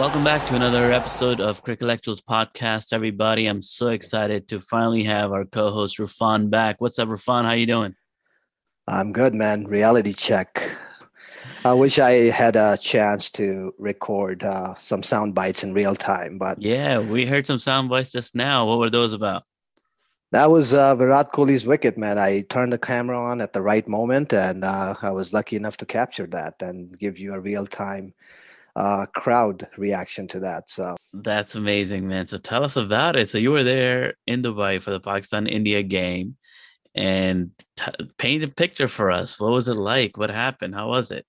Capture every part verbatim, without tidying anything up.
Welcome back to another episode of Cricklectures podcast, everybody. I'm so excited to finally have our co-host Rufan back. What's up, Rufan? How you doing? I'm good, man. Reality check. I wish I had a chance to record uh, some sound bites in real time, but yeah, we heard some sound bites just now. What were those about? That was uh, Virat Kohli's wicket, man. I turned the camera on at the right moment, and uh, I was lucky enough to capture that and give you a real time uh crowd reaction to that. So that's amazing, man. So tell us about it. So you were there in Dubai for the Pakistan-India game, and t- paint a picture for us. What was it like? What happened? How was it?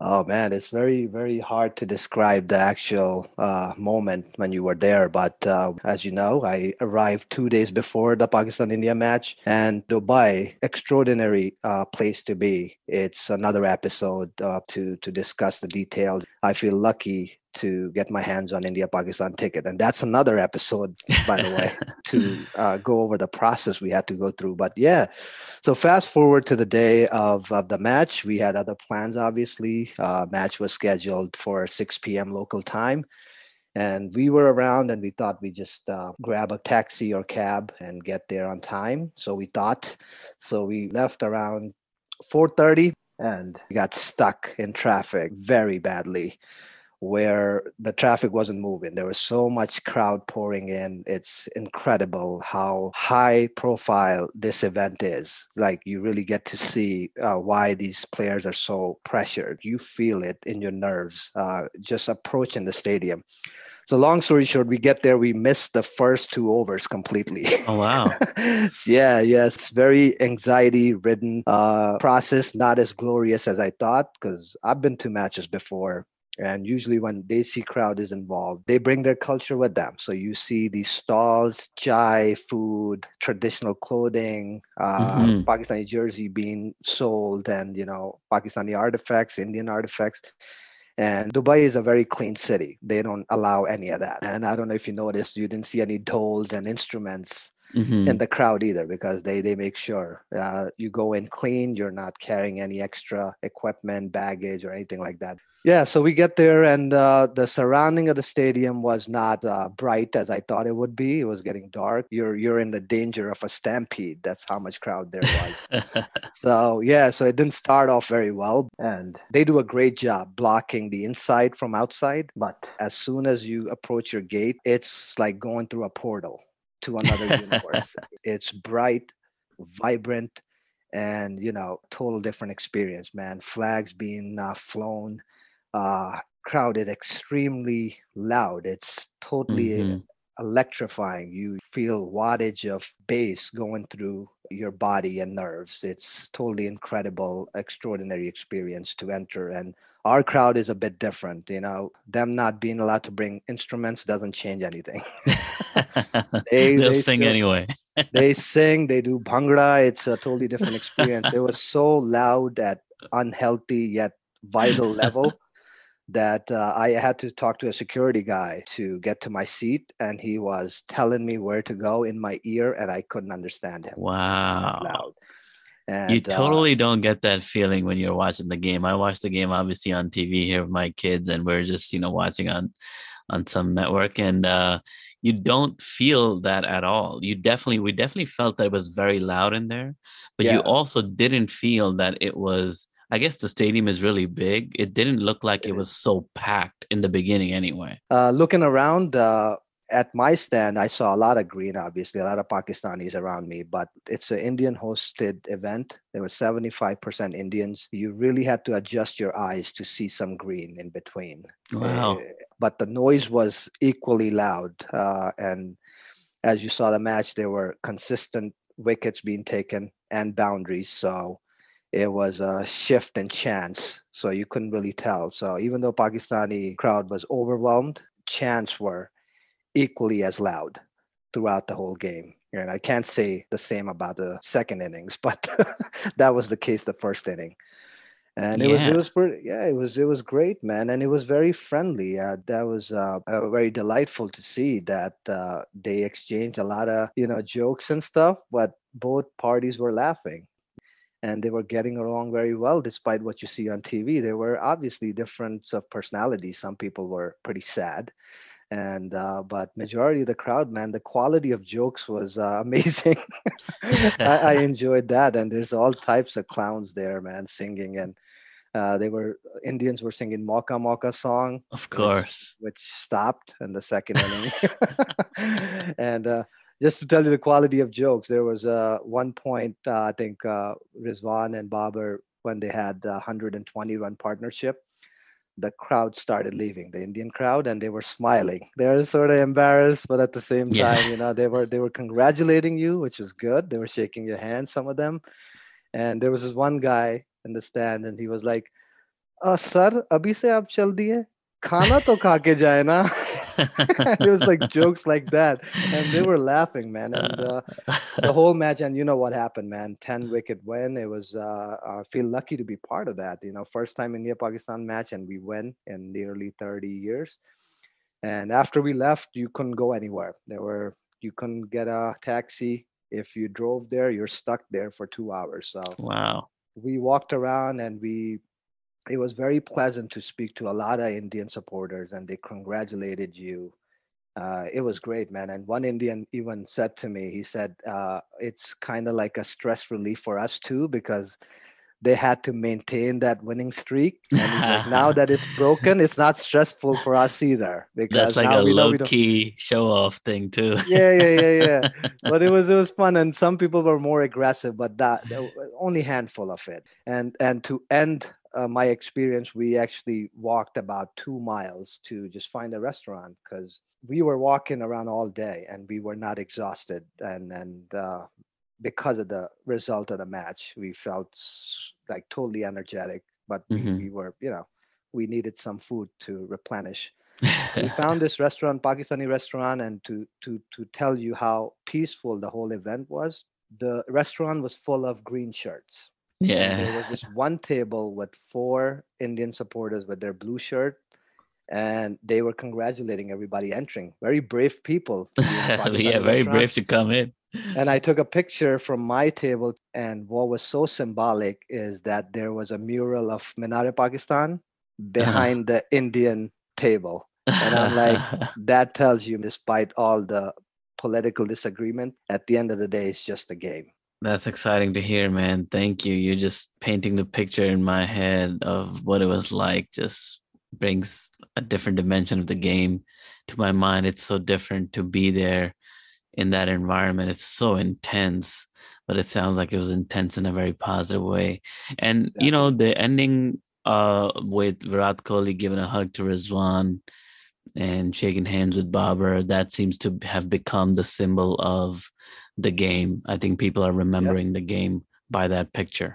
Oh man, it's very, very hard to describe the actual uh moment when you were there. But uh, as you know, I arrived two days before the Pakistan-India match, and Dubai, extraordinary uh place to be. It's another episode uh, to to discuss the details. I feel lucky to get my hands on India-Pakistan ticket. And that's another episode, by the way, to uh, go over the process we had to go through. But yeah, so fast forward to the day of, of the match. We had other plans, obviously. Uh, match was scheduled for six p.m. local time. And we were around, and we thought we just uh, grab a taxi or cab and get there on time. So we thought. So we left around four thirty and got stuck in traffic very badly, where the traffic wasn't moving. There was so much crowd pouring in. It's incredible how high profile this event is. Like, you really get to see uh, why these players are so pressured. You feel it in your nerves uh, just approaching the stadium. So long story short, we get there. We missed the first two overs completely. Oh, wow. yeah, yes. Very anxiety-ridden uh, process. Not as glorious as I thought, because I've been to matches before. And usually when Desi crowd is involved, they bring their culture with them. So you see these stalls, chai, food, traditional clothing, uh, mm-hmm. Pakistani jersey being sold, and, you know, Pakistani artifacts, Indian artifacts. And Dubai is a very clean city. They don't allow any of that. And I don't know if you noticed, you didn't see any dolls and instruments mm-hmm. in the crowd either, because they, they make sure uh, you go in clean. You're not carrying any extra equipment, baggage, or anything like that. Yeah, so we get there, and uh, the surrounding of the stadium was not uh, bright as I thought it would be. It was getting dark. You're you're in the danger of a stampede. That's how much crowd there was. so, yeah, so it didn't start off very well. And they do a great job blocking the inside from outside. But as soon as you approach your gate, it's like going through a portal to another universe. It's bright, vibrant, and, you know, total different experience, man. Flags being uh, flown. Uh, crowded, extremely loud. It's totally mm-hmm. electrifying. You feel wattage of bass going through your body and nerves. It's totally incredible, extraordinary experience to enter. And our crowd is a bit different. You know, them not being allowed to bring instruments doesn't change anything. they, They'll they sing still, anyway. they sing, they do bhangra. It's a totally different experience. It was so loud at unhealthy yet vital level. that uh, I had to talk to a security guy to get to my seat, and he was telling me where to go in my ear, and I couldn't understand him. Wow. Loud. And, you totally uh, don't get that feeling when you're watching the game. I watched the game, obviously, on T V here with my kids, and we're just, you know, watching on, on some network, and uh, you don't feel that at all. You definitely, we definitely felt that it was very loud in there, but yeah. You also didn't feel that it was, I guess the stadium is really big. It didn't look like it was so packed in the beginning anyway. Uh, looking around uh, at my stand, I saw a lot of green, obviously, a lot of Pakistanis around me, but it's an Indian-hosted event. There were seventy-five percent Indians. You really had to adjust your eyes to see some green in between. Wow. Uh, but the noise was equally loud. Uh, and as you saw the match, there were consistent wickets being taken and boundaries. So it was a shift in chance, so you couldn't really tell. So even though Pakistani crowd was overwhelmed, chants were equally as loud throughout the whole game. And I can't say the same about the second innings, but that was the case the first inning. And it yeah. was it was pretty, yeah it was it was great, man, and it was very friendly. Uh, that was uh, uh, very delightful to see that uh, they exchanged a lot of you know jokes and stuff, but both parties were laughing. and they were getting along very well, despite what you see on T V. There were obviously differences of personality. Some people were pretty sad, and uh, but majority of the crowd, man, the quality of jokes was uh, amazing. I, I enjoyed that, and there's all types of clowns there, man, singing, and uh, they were Indians were singing Mauka Mauka song, of course, which, which stopped in the second inning, and. Uh, Just to tell you the quality of jokes, there was uh, one point, uh, I think uh, Rizwan and Babar, when they had a one hundred twenty run partnership, the crowd started leaving, the Indian crowd, and they were smiling. They were sort of embarrassed, but at the same yeah. time, you know, they were they were congratulating you, which was good. They were shaking your hand, some of them. And there was this one guy in the stand, and he was like, uh, sir, abhi se aap chal diye? Khana to kha ke jaye na. It was like jokes like that, and they were laughing, man, and uh, the whole match. And you know what happened, man? Ten wicket win. It was uh, I feel lucky to be part of that, you know, first time India-Pakistan match, and we win in nearly thirty years. And after we left, you couldn't go anywhere. There were you couldn't get a taxi. If you drove there, you're stuck there for two hours. So wow, we walked around, and we it was very pleasant to speak to a lot of Indian supporters, and they congratulated you. Uh, it was great, man. And one Indian even said to me, he said, uh, it's kind of like a stress relief for us too, because they had to maintain that winning streak. And like, now that it's broken, it's not stressful for us either. Because that's like now a low-key show-off thing too. yeah, yeah, yeah, yeah. But it was it was fun, and some people were more aggressive, but that only handful of it. And and to end uh, my experience, we actually walked about two miles to just find a restaurant, because we were walking around all day and we were not exhausted. And and uh, because of the result of the match, we felt like totally energetic, but mm-hmm. we, we were, you know, we needed some food to replenish. We found this restaurant, Pakistani restaurant, and to to to tell you how peaceful the whole event was, the restaurant was full of green shirts. Yeah, there was just one table with four Indian supporters with their blue shirt, and they were congratulating everybody entering. Very brave people. Yeah, very brave to come in. And I took a picture from my table, and what was so symbolic is that there was a mural of Minar-e-Pakistan behind uh-huh. the Indian table. And I'm like, that tells you, despite all the political disagreement, at the end of the day, it's just a game. That's exciting to hear, man. Thank you. You're just painting the picture in my head of what it was like. Just brings a different dimension of the game to my mind. It's so different to be there in that environment. It's so intense, but it sounds like it was intense in a very positive way. And, yeah. you know, the ending uh, with Virat Kohli giving a hug to Rizwan and shaking hands with Babar, that seems to have become the symbol of the game. I think people are remembering yep. the game by that picture.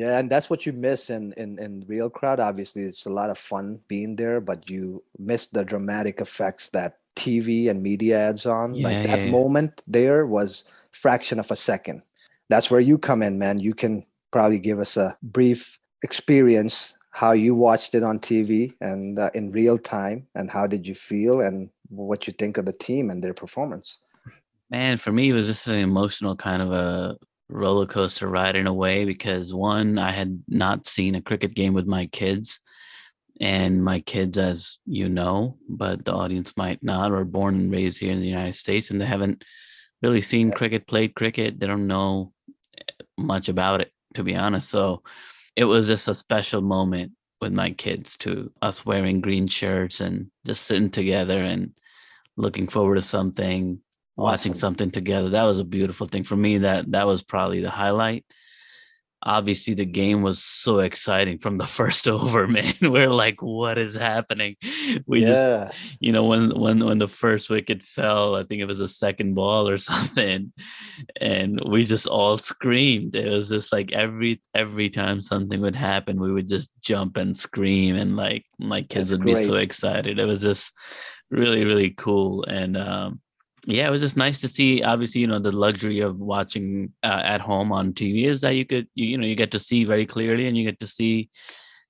Yeah, and that's what you miss in, in in real crowd. Obviously, it's a lot of fun being there, but you miss the dramatic effects that T V and media adds on. Yeah, like that yeah, moment yeah. there was fraction of a second. That's where you come in, man. You can probably give us a brief experience how you watched it on T V and uh, in real time, and how did you feel, and what you think of the team and their performance. Man, for me, it was just an emotional kind of a roller coaster ride in a way, because one, I had not seen a cricket game with my kids, and my kids, as you know, but the audience might not, are born and raised here in the United States, and they haven't really seen cricket, played cricket. They don't know much about it, to be honest. So it was just a special moment with my kids, to us wearing green shirts and just sitting together and looking forward to something. Watching awesome. Something together. That was a beautiful thing for me. That that was probably the highlight. Obviously, the game was so exciting from the first over, man. We're like, what is happening? We yeah. just, you know, when when when the first wicket fell, I think it was the second ball or something, and we just all screamed. It was just like every every time something would happen, we would just jump and scream, and like my kids That's would great. Be so excited. It was just really, really cool. And um yeah, it was just nice to see. Obviously, you know, the luxury of watching uh, at home on T V is that you could, you, you know, you get to see very clearly, and you get to see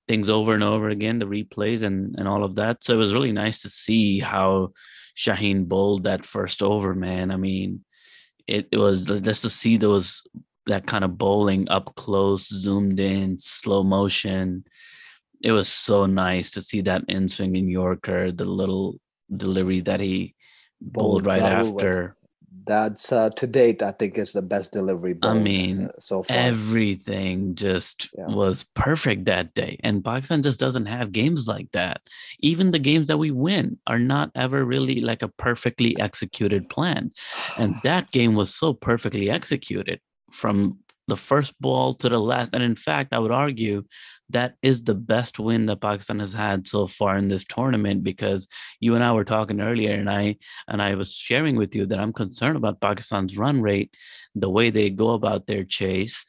things over and over again, the replays and, and all of that. So it was really nice to see how Shaheen bowled that first over, man. I mean, it, it was just to see those that kind of bowling up close, zoomed in, slow motion. It was so nice to see that in swinging Yorker, the little delivery that he bowled, bowled right after. That's uh, to date, I think, is the best delivery bowling. I mean, so far. Everything just yeah. was perfect that day. And Pakistan just doesn't have games like that. Even the games that we win are not ever really like a perfectly executed plan. And that game was so perfectly executed from the first ball to the last. And in fact, I would argue that is the best win that Pakistan has had so far in this tournament, because you and I were talking earlier and I and I was sharing with you that I'm concerned about Pakistan's run rate, the way they go about their chase.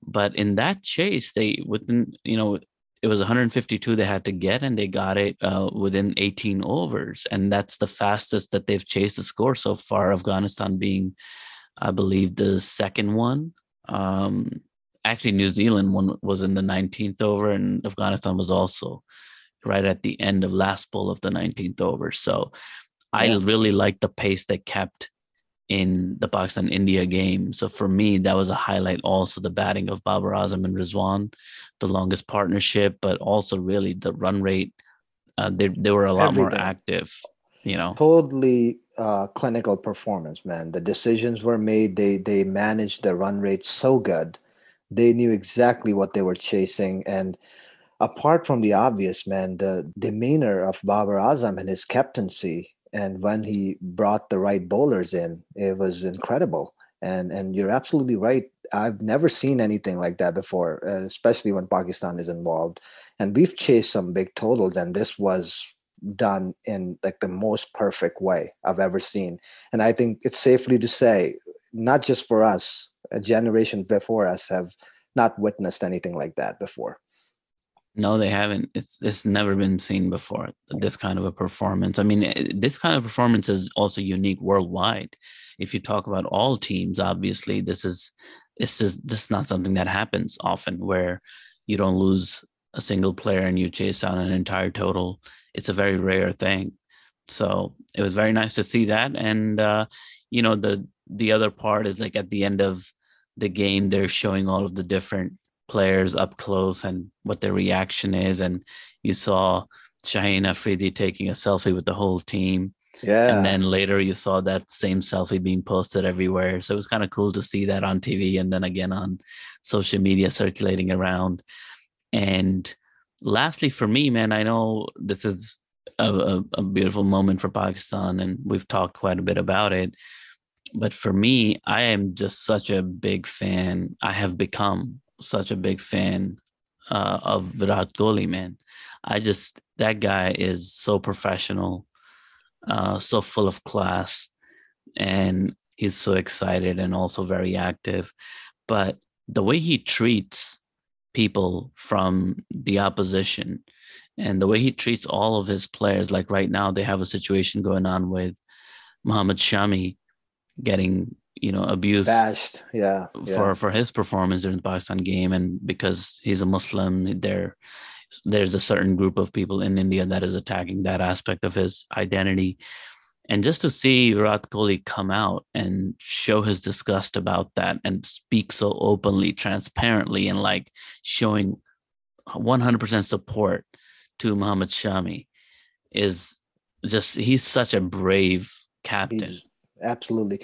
But in that chase, they within, you know, it was one hundred fifty-two they had to get, and they got it uh, within eighteen overs. And that's the fastest that they've chased the score so far, Afghanistan being, I believe, the second one. Um, actually, New Zealand one was in the nineteenth over, and Afghanistan was also right at the end of last ball of the nineteenth over. So I yeah. really like the pace they kept in the Pakistan-India game. So for me, that was a highlight. Also the batting of Babar Azam and Rizwan, the longest partnership, but also really the run rate. Uh, they they were a lot Everything. more active. You know, totally uh, clinical performance, man. The decisions were made. They they managed the run rate so good. They knew exactly what they were chasing. And apart from the obvious, man, the demeanor of Babar Azam and his captaincy, and when he brought the right bowlers in, it was incredible. And and you're absolutely right. I've never seen anything like that before, especially when Pakistan is involved. And we've chased some big totals, and this was done in like the most perfect way I've ever seen. And I think it's safely to say, not just for us, a generation before us have not witnessed anything like that before. No, they haven't. It's it's never been seen before, this kind of a performance. I mean, this kind of performance is also unique worldwide. If you talk about all teams, obviously, this is this is this is not something that happens often, where you don't lose a single player and you chase down an entire total. It's a very rare thing. So it was very nice to see that. And, uh, you know, the the other part is like at the end of the game, they're showing all of the different players up close and what their reaction is. And you saw Shaheen Afridi taking a selfie with the whole team. Yeah. And then later you saw that same selfie being posted everywhere. So it was kind of cool to see that on T V and then again on social media circulating around. And lastly, for me, man, I know this is a, a, a beautiful moment for Pakistan, and we've talked quite a bit about it. But for me, I am just such a big fan. I have become such a big fan uh, of Virat Kohli, man. I just, that guy is so professional, uh, so full of class, and he's so excited and also very active. But the way he treats people from the opposition and the way he treats all of his players, like right now they have a situation going on with Mohammad Shami getting, you know, abused, bashed, yeah, yeah. for for his performance during the Pakistan game, and because he's a Muslim, there there's a certain group of people in India that is attacking that aspect of his identity. And just to see Virat Kohli come out and show his disgust about that and speak so openly, transparently, and like showing one hundred percent support to Mohammad Shami is just, he's such a brave captain. He's, absolutely.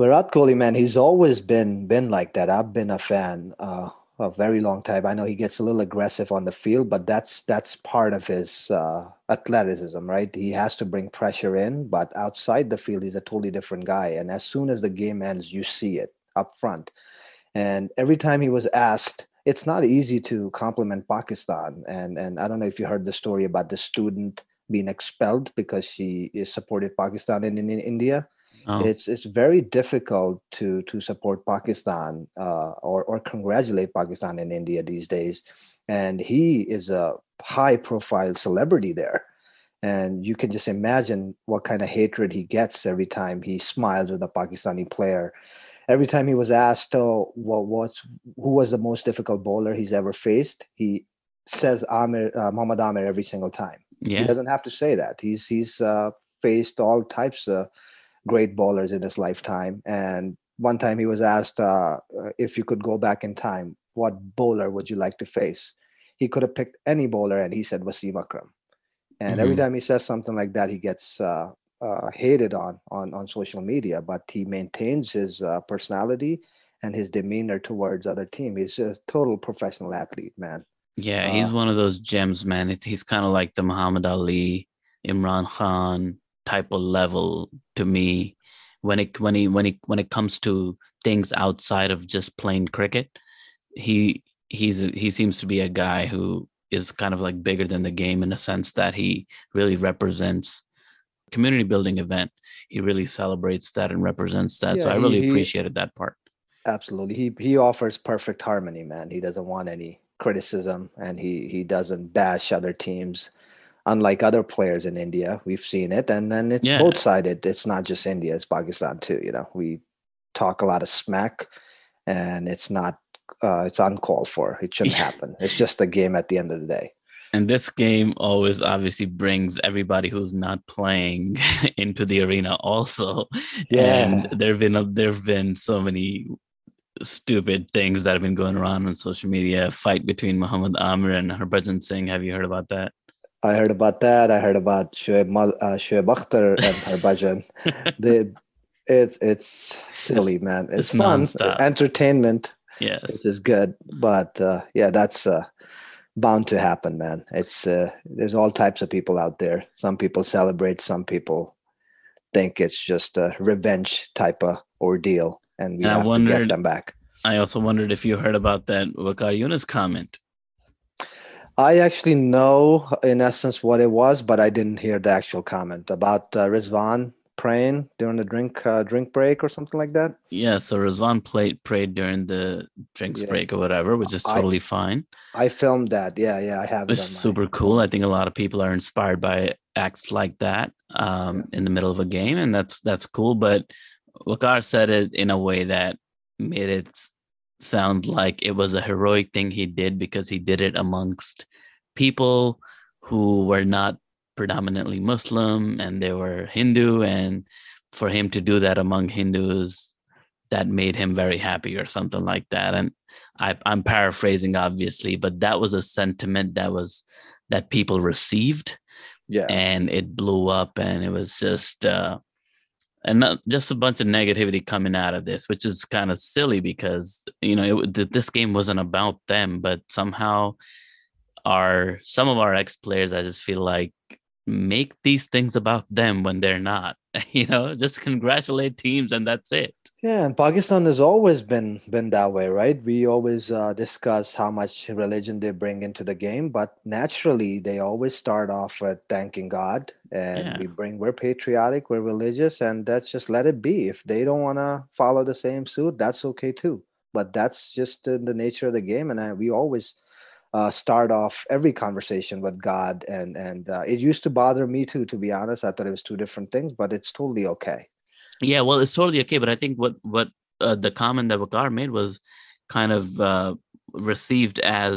Virat Kohli, man, he's always been, been like that. I've been a fan uh, a very long time. I know he gets a little aggressive on the field, but that's, that's part of his uh, athleticism, right? He has to bring pressure in, but outside the field, he's a totally different guy. And as soon as the game ends, you see it up front. And every time he was asked, it's not easy to compliment Pakistan. And, and I don't know if you heard the story about the student being expelled because she supported Pakistan in, in, in India. Oh. It's it's very difficult to to support Pakistan uh, or or congratulate Pakistan in India these days, and he is a high profile celebrity there, and you can just imagine what kind of hatred he gets every time he smiles with a Pakistani player. Every time he was asked, "Oh, what what's who was the most difficult bowler he's ever faced?" he says Amir, uh, Muhammad Amir every single time. Yeah. He doesn't have to say that. He's he's uh, faced all types of great bowlers in his lifetime, and one time he was asked uh, if you could go back in time, what bowler would you like to face? He could have picked any bowler, and he said Wasim Akram. And mm-hmm. every time he says something like that, he gets uh, uh, hated on, on on social media, but he maintains his uh, personality and his demeanor towards other team. He's a total professional athlete, man. Yeah, uh, he's one of those gems, man. It's, he's kind of like the Muhammad Ali, Imran Khan type of level to me when it when he when he when it comes to things outside of just playing cricket. He he's he seems to be a guy who is kind of like bigger than the game in the sense that he really represents community building event. He really celebrates that and represents that. Yeah, so I really he, appreciated that part. Absolutely. He he offers perfect harmony, man. He doesn't want any criticism, and he he doesn't bash other teams. Unlike other players in India, we've seen it. And then it's yeah. both sided. It's not just India, it's Pakistan too. You know, we talk a lot of smack, and it's not Uh, it's uncalled for. It shouldn't happen. It's just a game at the end of the day. And this game always obviously brings everybody who's not playing into the arena also. Yeah. And there have been, there have been so many stupid things that have been going around on social media. A fight between Muhammad Amir and Harbhajan Singh. Have you heard about that? I heard about that. I heard about Shoaib Mal- uh, Shoaib Akhtar and Harbhajan. They, it's, it's silly, it's, man. It's, it's fun. Non-stop. Entertainment. Yes, this is good, but uh, yeah, that's uh, bound to happen, man. It's uh, there's all types of people out there. Some people celebrate, some people think it's just a revenge type of ordeal, and we and have I wondered, to get them back. I also wondered if you heard about that Waqar Younis comment. I actually know, in essence, what it was, but I didn't hear the actual comment about uh, Rizwan praying during the drink uh, drink break or something like that. Yeah, so Rizwan played prayed during the drinks yeah. break or whatever, which is totally I, fine. I filmed that. Yeah, yeah, I have. It's super cool. I think a lot of people are inspired by acts like that um, yeah. in the middle of a game, and that's that's cool. But Waqar said it in a way that made it sound like it was a heroic thing he did, because he did it amongst people who were not predominantly Muslim, and they were Hindu, and for him to do that among Hindus, that made him very happy or something like that. And I, I'm paraphrasing, obviously, but that was a sentiment that was that people received, yeah, and it blew up, and it was just uh, and not, just a bunch of negativity coming out of this, which is kind of silly, because you know it, this game wasn't about them, but somehow our some of our ex players, I just feel like, make these things about them when they're not, you know, just congratulate teams and that's it. Yeah. And Pakistan has always been, been that way, right? We always uh, discuss how much religion they bring into the game, but naturally they always start off with thanking God, and yeah. we bring, we're patriotic, we're religious, and that's just let it be. If they don't want to follow the same suit, that's okay too. But that's just the, the nature of the game. And I, we always Uh, start off every conversation with God, and and uh, it used to bother me too, to be honest. I thought it was two different things, but it's totally okay. Yeah, well, it's totally okay. But I think what what uh, the comment that Waqar made was kind of uh, received as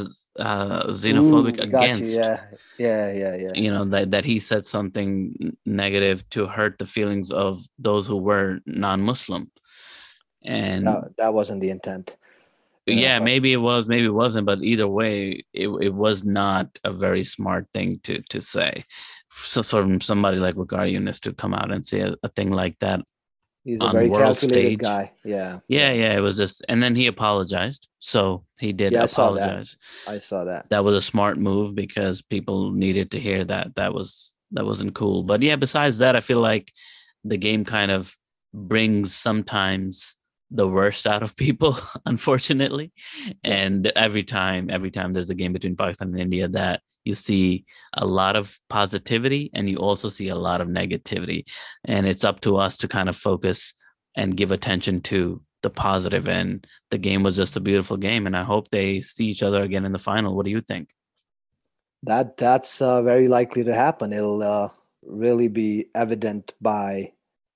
uh, xenophobic. Ooh, against. You. Yeah, yeah, yeah, yeah. You know that that he said something negative to hurt the feelings of those who were non-Muslim, and that, that wasn't the intent. Yeah, maybe it was, maybe it wasn't, but either way, it it was not a very smart thing to to say. So from somebody like Waqar Younis to come out and say a, a thing like that. He's a very calculated guy. Yeah. Yeah, yeah. It was just, and then he apologized. So he did yeah, apologize. I saw that. I saw that. That was a smart move, because people needed to hear that. That was that wasn't cool. But yeah, besides that, I feel like the game kind of brings sometimes the worst out of people, unfortunately. And every time, every time there's a game between Pakistan and India, that you see a lot of positivity and you also see a lot of negativity. And it's up to us to kind of focus and give attention to the positive. And the game was just a beautiful game. And I hope they see each other again in the final. What do you think? That that's uh, very likely to happen. It'll uh, really be evident by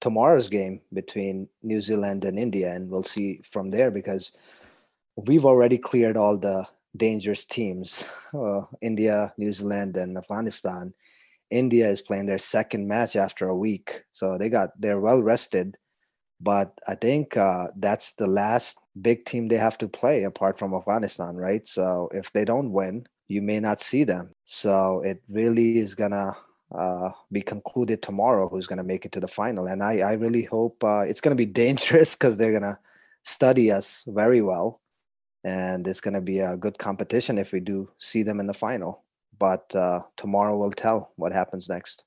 tomorrow's game between New Zealand and India, and we'll see from there, because we've already cleared all the dangerous teams, uh, India, New Zealand, and Afghanistan. India is playing their second match after a week, so they got they're well rested, But I think uh, that's the last big team they have to play apart from Afghanistan, right? So if they don't win, you may not see them. So it really is going to uh, be concluded tomorrow who's going to make it to the final. And I, I really hope uh, it's going to be dangerous because they're going to study us very well. And it's going to be a good competition if we do see them in the final. But uh, tomorrow will tell what happens next.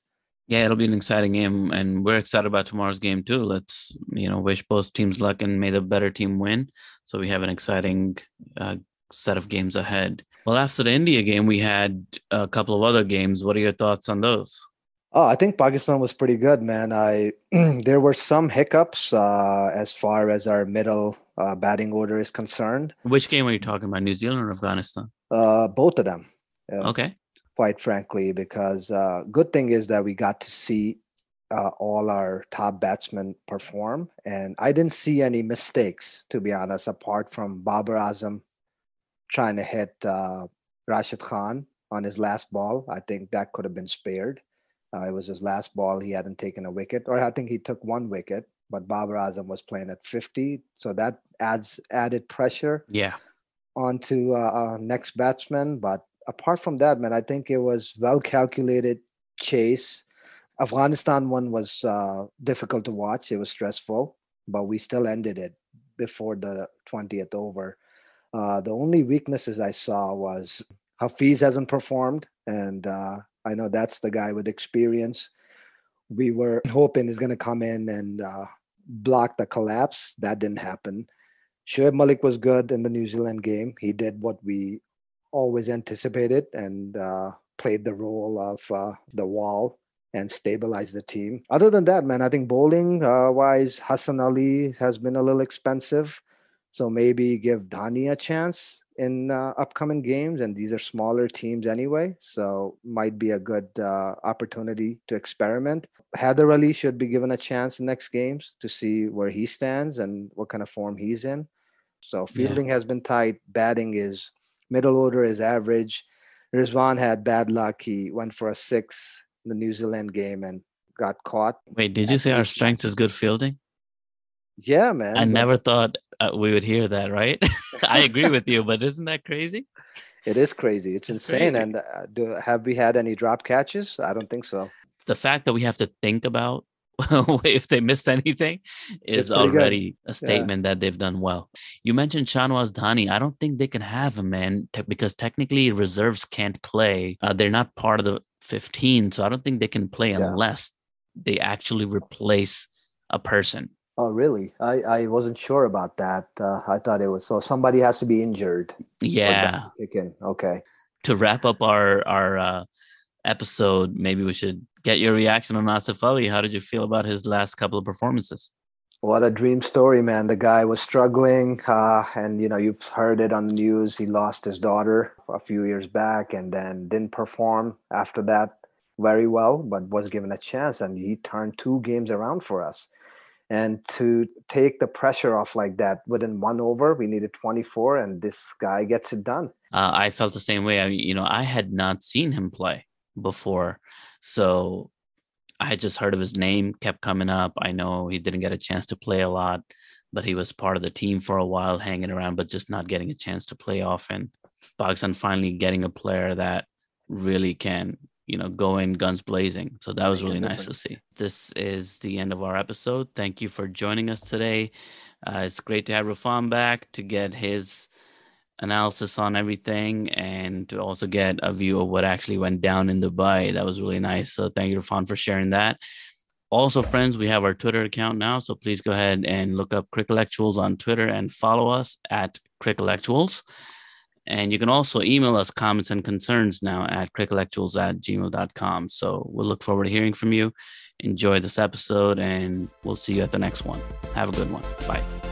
Yeah, it'll be an exciting game, and we're excited about tomorrow's game too. Let's, you know, wish both teams luck and may the better team win. So we have an exciting uh, set of games ahead. Well, after the India game, we had a couple of other games. What are your thoughts on those? Oh, I think Pakistan was pretty good, man. I there were some hiccups uh, as far as our middle uh, batting order is concerned. Which game are you talking about? New Zealand or Afghanistan? Uh, both of them. Yeah. Okay. Quite frankly, because uh, good thing is that we got to see uh, all our top batsmen perform. And I didn't see any mistakes, to be honest, apart from Babar Azam trying to hit uh, Rashid Khan on his last ball. I think that could have been spared. Uh, it was his last ball. He hadn't taken a wicket, or I think he took one wicket, but Babar Azam was playing at fifty. So that adds added pressure yeah. onto uh, our next batsman. But apart from that, man, I think it was well-calculated chase. Afghanistan one was uh, difficult to watch. It was stressful, but we still ended it before the twentieth over. Uh, the only weaknesses I saw was Hafiz hasn't performed, and uh, I know that's the guy with experience. We were hoping he's going to come in and uh, block the collapse. That didn't happen. Shoaib Malik was good in the New Zealand game. He did what we always anticipated and uh, played the role of uh, the wall and stabilized the team. Other than that, man, I think bowling-wise, uh, Hasan Ali has been a little expensive. So maybe give Dhani a chance in uh, upcoming games. And these are smaller teams anyway, so might be a good uh, opportunity to experiment. Heather Ali should be given a chance in next games to see where he stands and what kind of form he's in. So fielding yeah. has been tight. Batting is... middle order is average. Rizwan had bad luck. He went for a six in the New Zealand game and got caught. Wait, did you say our strength is good fielding? Yeah, man. I never thought uh, we would hear that, right? I agree with you, but isn't that crazy? It is crazy. It's, it's insane. Crazy. And uh, do, have we had any drop catches? I don't think so. The fact that we have to think about if they missed anything is already good. a statement yeah. that they've done well. You mentioned Shahnawaz Dahani. I don't think they can have him, man, te- because technically reserves can't play. Uh, they're not part of the fifteen, so I don't think they can play yeah. unless they actually replace a person. Oh, really? I, I wasn't sure about that. Uh, I thought it was so somebody has to be injured. Yeah. Okay. To wrap up our, our uh, episode, maybe we should get your reaction on Asif Ali. How did you feel about his last couple of performances? What a dream story, man. The guy was struggling. Uh, and, you know, you've heard it on the news. He lost his daughter a few years back and then didn't perform after that very well, but was given a chance. And he turned two games around for us. And to take the pressure off like that within one over, we needed twenty-four, and this guy gets it done. Uh, I felt the same way. I mean, you know, I had not seen him play before. So I had just heard of his name, kept coming up. I know he didn't get a chance to play a lot, but he was part of the team for a while, hanging around, but just not getting a chance to play often. Pakistan finally getting a player that really can, you know, go in guns blazing. So that was really nice to see. This is the end of our episode. Thank you for joining us today. Uh, it's great to have Rufan back to get his analysis on everything and to also get a view of what actually went down in Dubai. That was really nice. So thank you, Rufan, for sharing that. Also, friends, we have our Twitter account now. So please go ahead and look up Cricklectures on Twitter and follow us at Cricklectures. And you can also email us comments and concerns now at cricklectures at gmail dot com. So we'll look forward to hearing from you. Enjoy this episode, and we'll see you at the next one. Have a good one. Bye.